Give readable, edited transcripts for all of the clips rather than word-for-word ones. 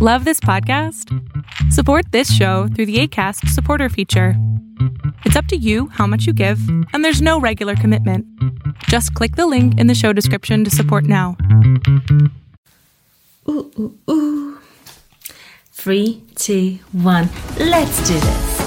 Love this podcast? Support this show through the Acast supporter feature. It's up to you how much you give, and there's no regular commitment. Just click the link in the show description to support now. Ooh, ooh, ooh. 3, 2, 1. Let's do this.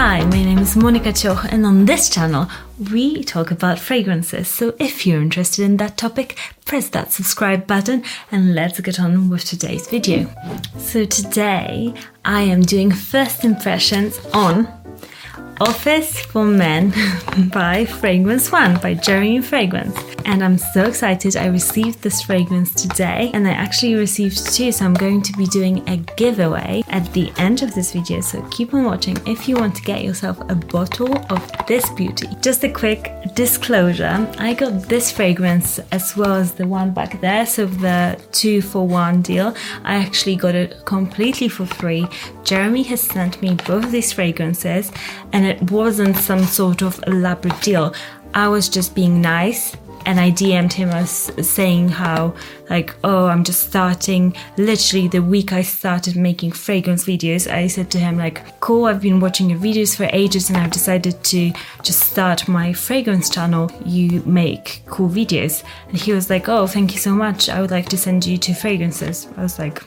Hi, my name is Monika Cioch, and on this channel we talk about fragrances, so if you're interested in that topic, press that subscribe button and let's get on with today's video. So today I am doing first impressions on Office for Men by Fragrance One by Jeremy Fragrance, and I'm so excited. I received this fragrance today, and I actually received two, so I'm going to be doing a giveaway at the end of this video, so keep on watching if you want to get yourself a bottle of this beauty. Just a quick disclosure, I got this fragrance as well as the one back there, so the 2-for-1 deal. I actually got it completely for free. Jeremy has sent me both of these fragrances, and it wasn't some sort of elaborate deal. I was just being nice, and I DM'd him as saying how, like, oh, I'm just starting. Literally the week I started making fragrance videos, I said to him, like, cool, I've been watching your videos for ages, and I've decided to just start my fragrance channel. You make cool videos. And he was like, oh, thank you so much. I would like to send you 2 fragrances. I was like,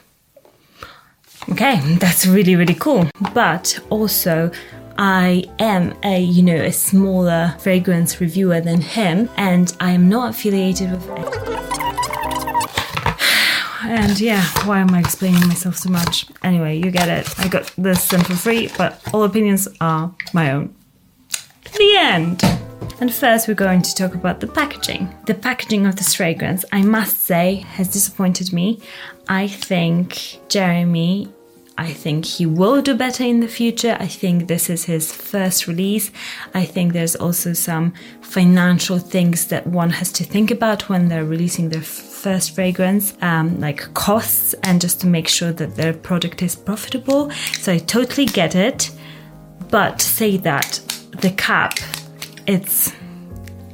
okay, that's really, really cool. But also, I am a smaller fragrance reviewer than him, and I am not affiliated with and yeah, why am I explaining myself so much? Anyway, you get it. I got this sent for free, but all opinions are my own. The end. And first we're going to talk about the packaging. The packaging of this fragrance, I must say, has disappointed me. I think he will do better in the future. I think this is his first release. I think there's also some financial things that one has to think about when they're releasing their first fragrance, like costs, and just to make sure that their product is profitable. So I totally get it. But say that the cap, it's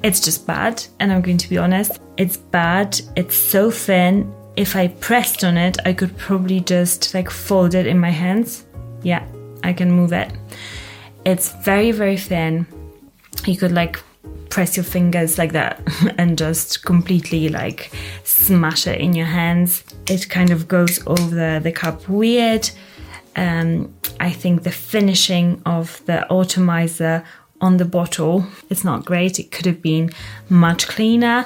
just bad. And I'm going to be honest, it's bad. It's so thin. If I pressed on it, I could probably just like fold it in my hands. Yeah, I can move it. It's very, very thin. You could like press your fingers like that and just completely like smash it in your hands. It kind of goes over the cup weird. I think the finishing of the atomizer on the bottle, it's not great. It could have been much cleaner.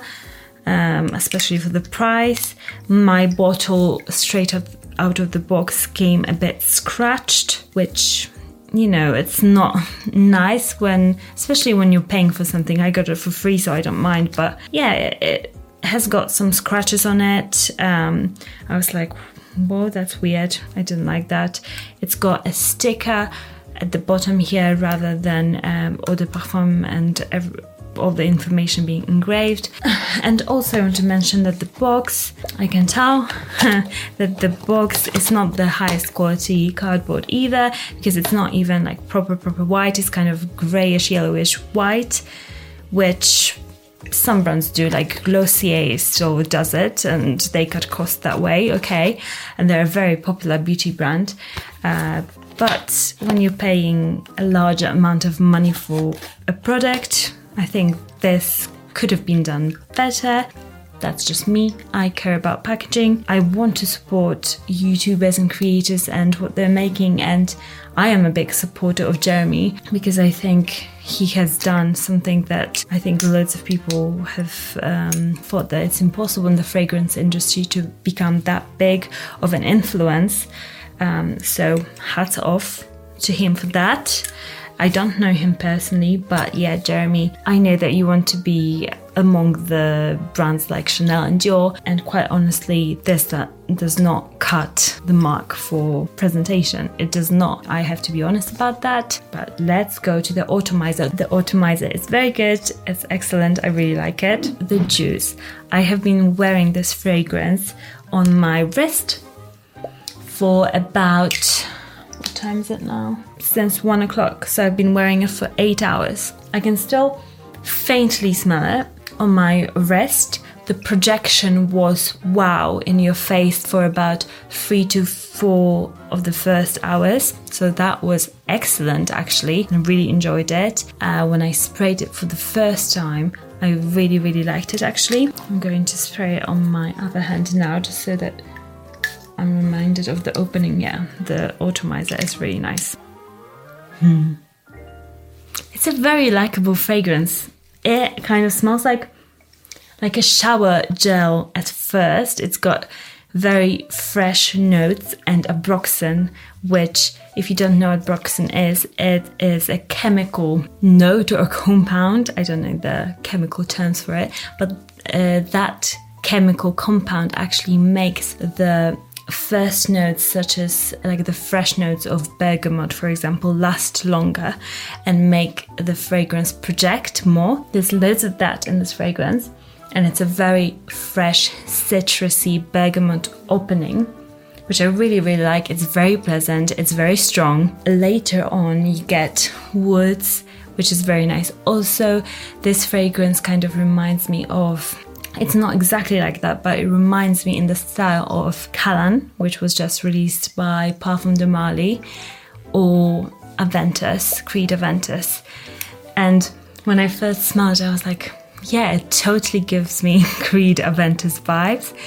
Especially for the price. My bottle straight up out of the box came a bit scratched, which, you know, it's not nice when, especially when you're paying for something. I got it for free, so I don't mind, but yeah, it has got some scratches on it. I was like, whoa, that's weird. I didn't like that. It's got a sticker at the bottom here rather than Eau de Parfum and all the information being engraved. And also I want to mention that the box, I can tell that the box is not the highest quality cardboard either, because it's not even like proper white. It's kind of grayish yellowish white, which some brands do, like Glossier still does it, and they cut costs that way, okay, and they're a very popular beauty brand, but when you're paying a larger amount of money for a product, I think this could have been done better. That's just me. I care about packaging. I want to support YouTubers and creators and what they're making, and I am a big supporter of Jeremy because I think he has done something that I think loads of people have thought that it's impossible in the fragrance industry to become that big of an influence. So hats off to him for that. I don't know him personally, but yeah, Jeremy, I know that you want to be among the brands like Chanel and Dior, and quite honestly, this that does not cut the mark for presentation. It does not. I have to be honest about that. But let's go to the atomizer. The atomizer is very good. It's excellent. I really like it. The juice. I have been wearing this fragrance on my wrist for about time is it now? Since 1 o'clock, so I've been wearing it for 8 hours. I can still faintly smell it on my wrist. The projection was wow in your face for about 3 to 4 of the first hours. So that was excellent, actually. I really enjoyed it. When I sprayed it for the first time, I really, really liked it, actually. I'm going to spray it on my other hand now, just so that I'm reminded of the opening. Yeah, the atomizer is really nice. It's a very likable fragrance. It kind of smells like a shower gel at first. It's got very fresh notes and abroxan, which, if you don't know what abroxan is, it is a chemical note or compound. I don't know the chemical terms for it, but that chemical compound actually makes the first notes, such as like the fresh notes of bergamot, for example, last longer and make the fragrance project more. There's loads of that in this fragrance. And it's a very fresh, citrusy bergamot opening, which I really, really like. It's very pleasant. It's very strong. Later on, you get woods, which is very nice. Also, this fragrance kind of reminds me of, it's not exactly like that, but it reminds me in the style of Callan, which was just released by Parfums de Marly, or Aventus, Creed Aventus. And when I first smelled it, I was like, yeah, it totally gives me Creed Aventus vibes.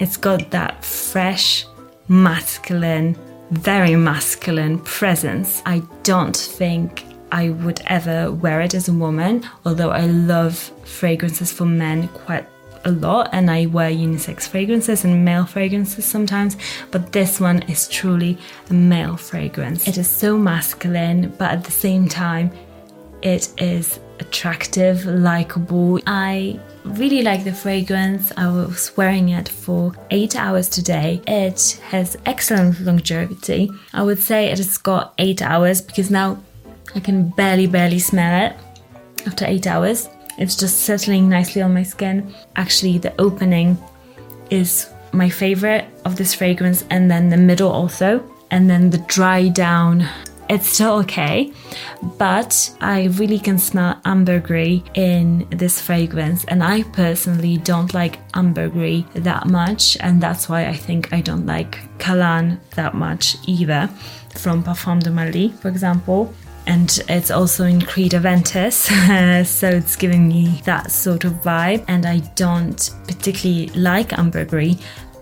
It's got that fresh, masculine, very masculine presence. I don't think I would ever wear it as a woman, although I love fragrances for men quite a lot, and I wear unisex fragrances and male fragrances sometimes, but this one is truly a male fragrance. It is so masculine, but at the same time, it is attractive, likable. I really like the fragrance. I was wearing it for 8 hours today. It has excellent longevity. I would say it has got 8 hours because now I can barely smell it after 8 hours. It's just settling nicely on my skin. Actually, the opening is my favorite of this fragrance, and then the middle also, and then the dry down. It's still okay, but I really can smell ambergris in this fragrance, and I personally don't like ambergris that much, and that's why I think I don't like Callan that much either, from Parfums de Marly, for example. And it's also in Creed Aventus, so it's giving me that sort of vibe, and I don't particularly like ambergris,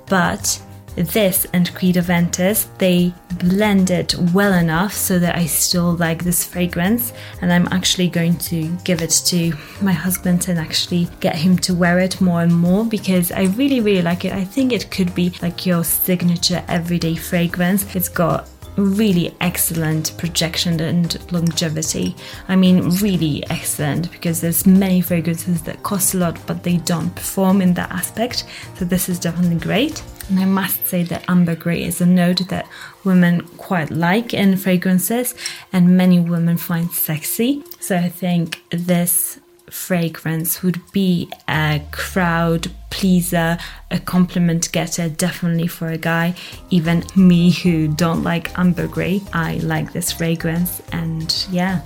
but this and Creed Aventus, they blend it well enough so that I still like this fragrance, and I'm actually going to give it to my husband and actually get him to wear it more and more, because I really, really like it. I think it could be like your signature everyday fragrance. It's got really excellent projection and longevity. I mean, really excellent, because there's many fragrances that cost a lot, but they don't perform in that aspect. So this is definitely great. And I must say that ambergris is a note that women quite like in fragrances, and many women find sexy. So I think this fragrance would be a crowd pleaser, a compliment getter, definitely for a guy. Even me, who don't like ambergris, I like this fragrance, and yeah,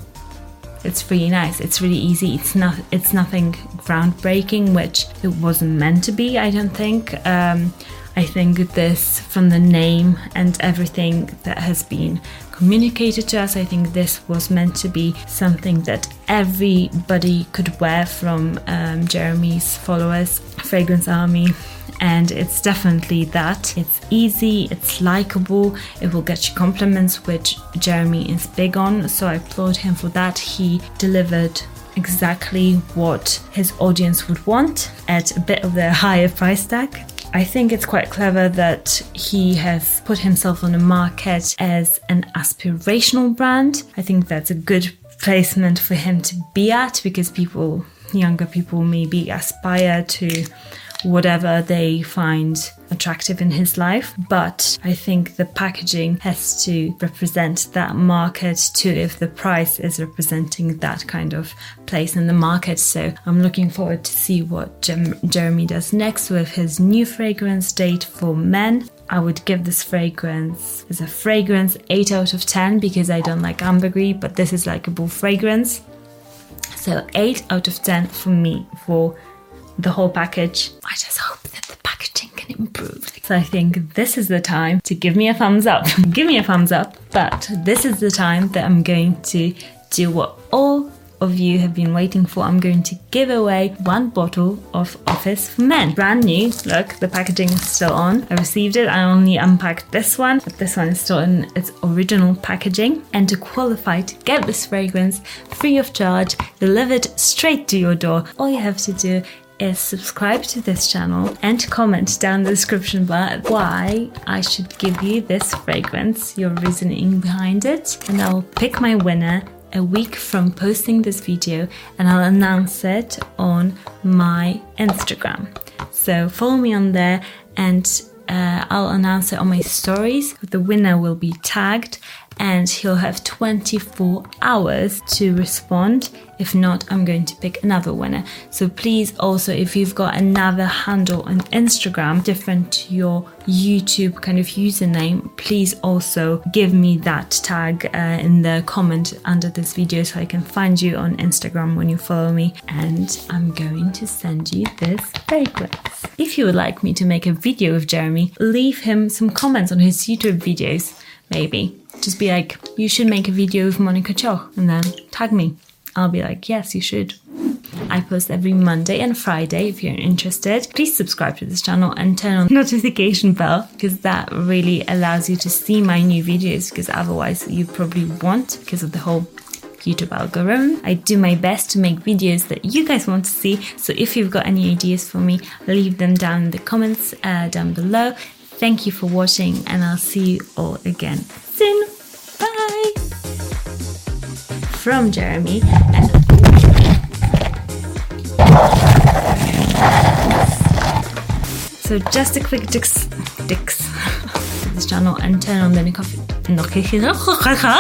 it's really nice. It's really easy. It's nothing groundbreaking, which it wasn't meant to be, I don't think. I think this, from the name and everything that has been communicated to us, I think this was meant to be something that everybody could wear from Jeremy's followers, Fragrance Army, and it's definitely that. It's easy, it's likable, it will get you compliments, which Jeremy is big on, so I applaud him for that. He delivered exactly what his audience would want at a bit of a higher price tag. I think it's quite clever that he has put himself on the market as an aspirational brand. I think that's a good placement for him to be at, because people, younger people, maybe aspire to whatever they find attractive in his life. But I think the packaging has to represent that market too, if the price is representing that kind of place in the market. So I'm looking forward to see what Jeremy does next with his new fragrance date for men. I would give this fragrance as a fragrance 8 out of 10 because I don't like ambergris, but this is like a bull fragrance. So 8 out of 10 for me for the whole package. I just hope that the packaging can improve. So I think this is the time to give me a thumbs up. Give me a thumbs up. But this is the time that I'm going to do what all of you have been waiting for. I'm going to give away one bottle of Office for Men. Brand new. Look, the packaging is still on. I received it. I only unpacked this one, but this one is still in its original packaging. And to qualify to get this fragrance free of charge, delivered straight to your door, all you have to do is subscribe to this channel and comment down in the description bar why I should give you this fragrance, your reasoning behind it, and I'll pick my winner a week from posting this video, and I'll announce it on my Instagram. So follow me on there, and I'll announce it on my stories. The winner will be tagged and he'll have 24 hours to respond. If not, I'm going to pick another winner. So please also, if you've got another handle on Instagram different to your YouTube kind of username, please also give me that tag in the comment under this video so I can find you on Instagram when you follow me. And I'm going to send you this fragrance. If you would like me to make a video with Jeremy, leave him some comments on his YouTube videos, maybe. Just be like, you should make a video with Monika Cioch, and then tag me. I'll be like, yes, you should. I post every Monday and Friday. If you're interested, please subscribe to this channel and turn on the notification bell, because that really allows you to see my new videos, because otherwise you probably won't, because of the whole YouTube algorithm. I do my best to make videos that you guys want to see, so if you've got any ideas for me, leave them down in the comments down below. Thank you for watching, and I'll see you all again soon. Bye! From Jeremy and so just a quick dicks this channel and turn on the coffee.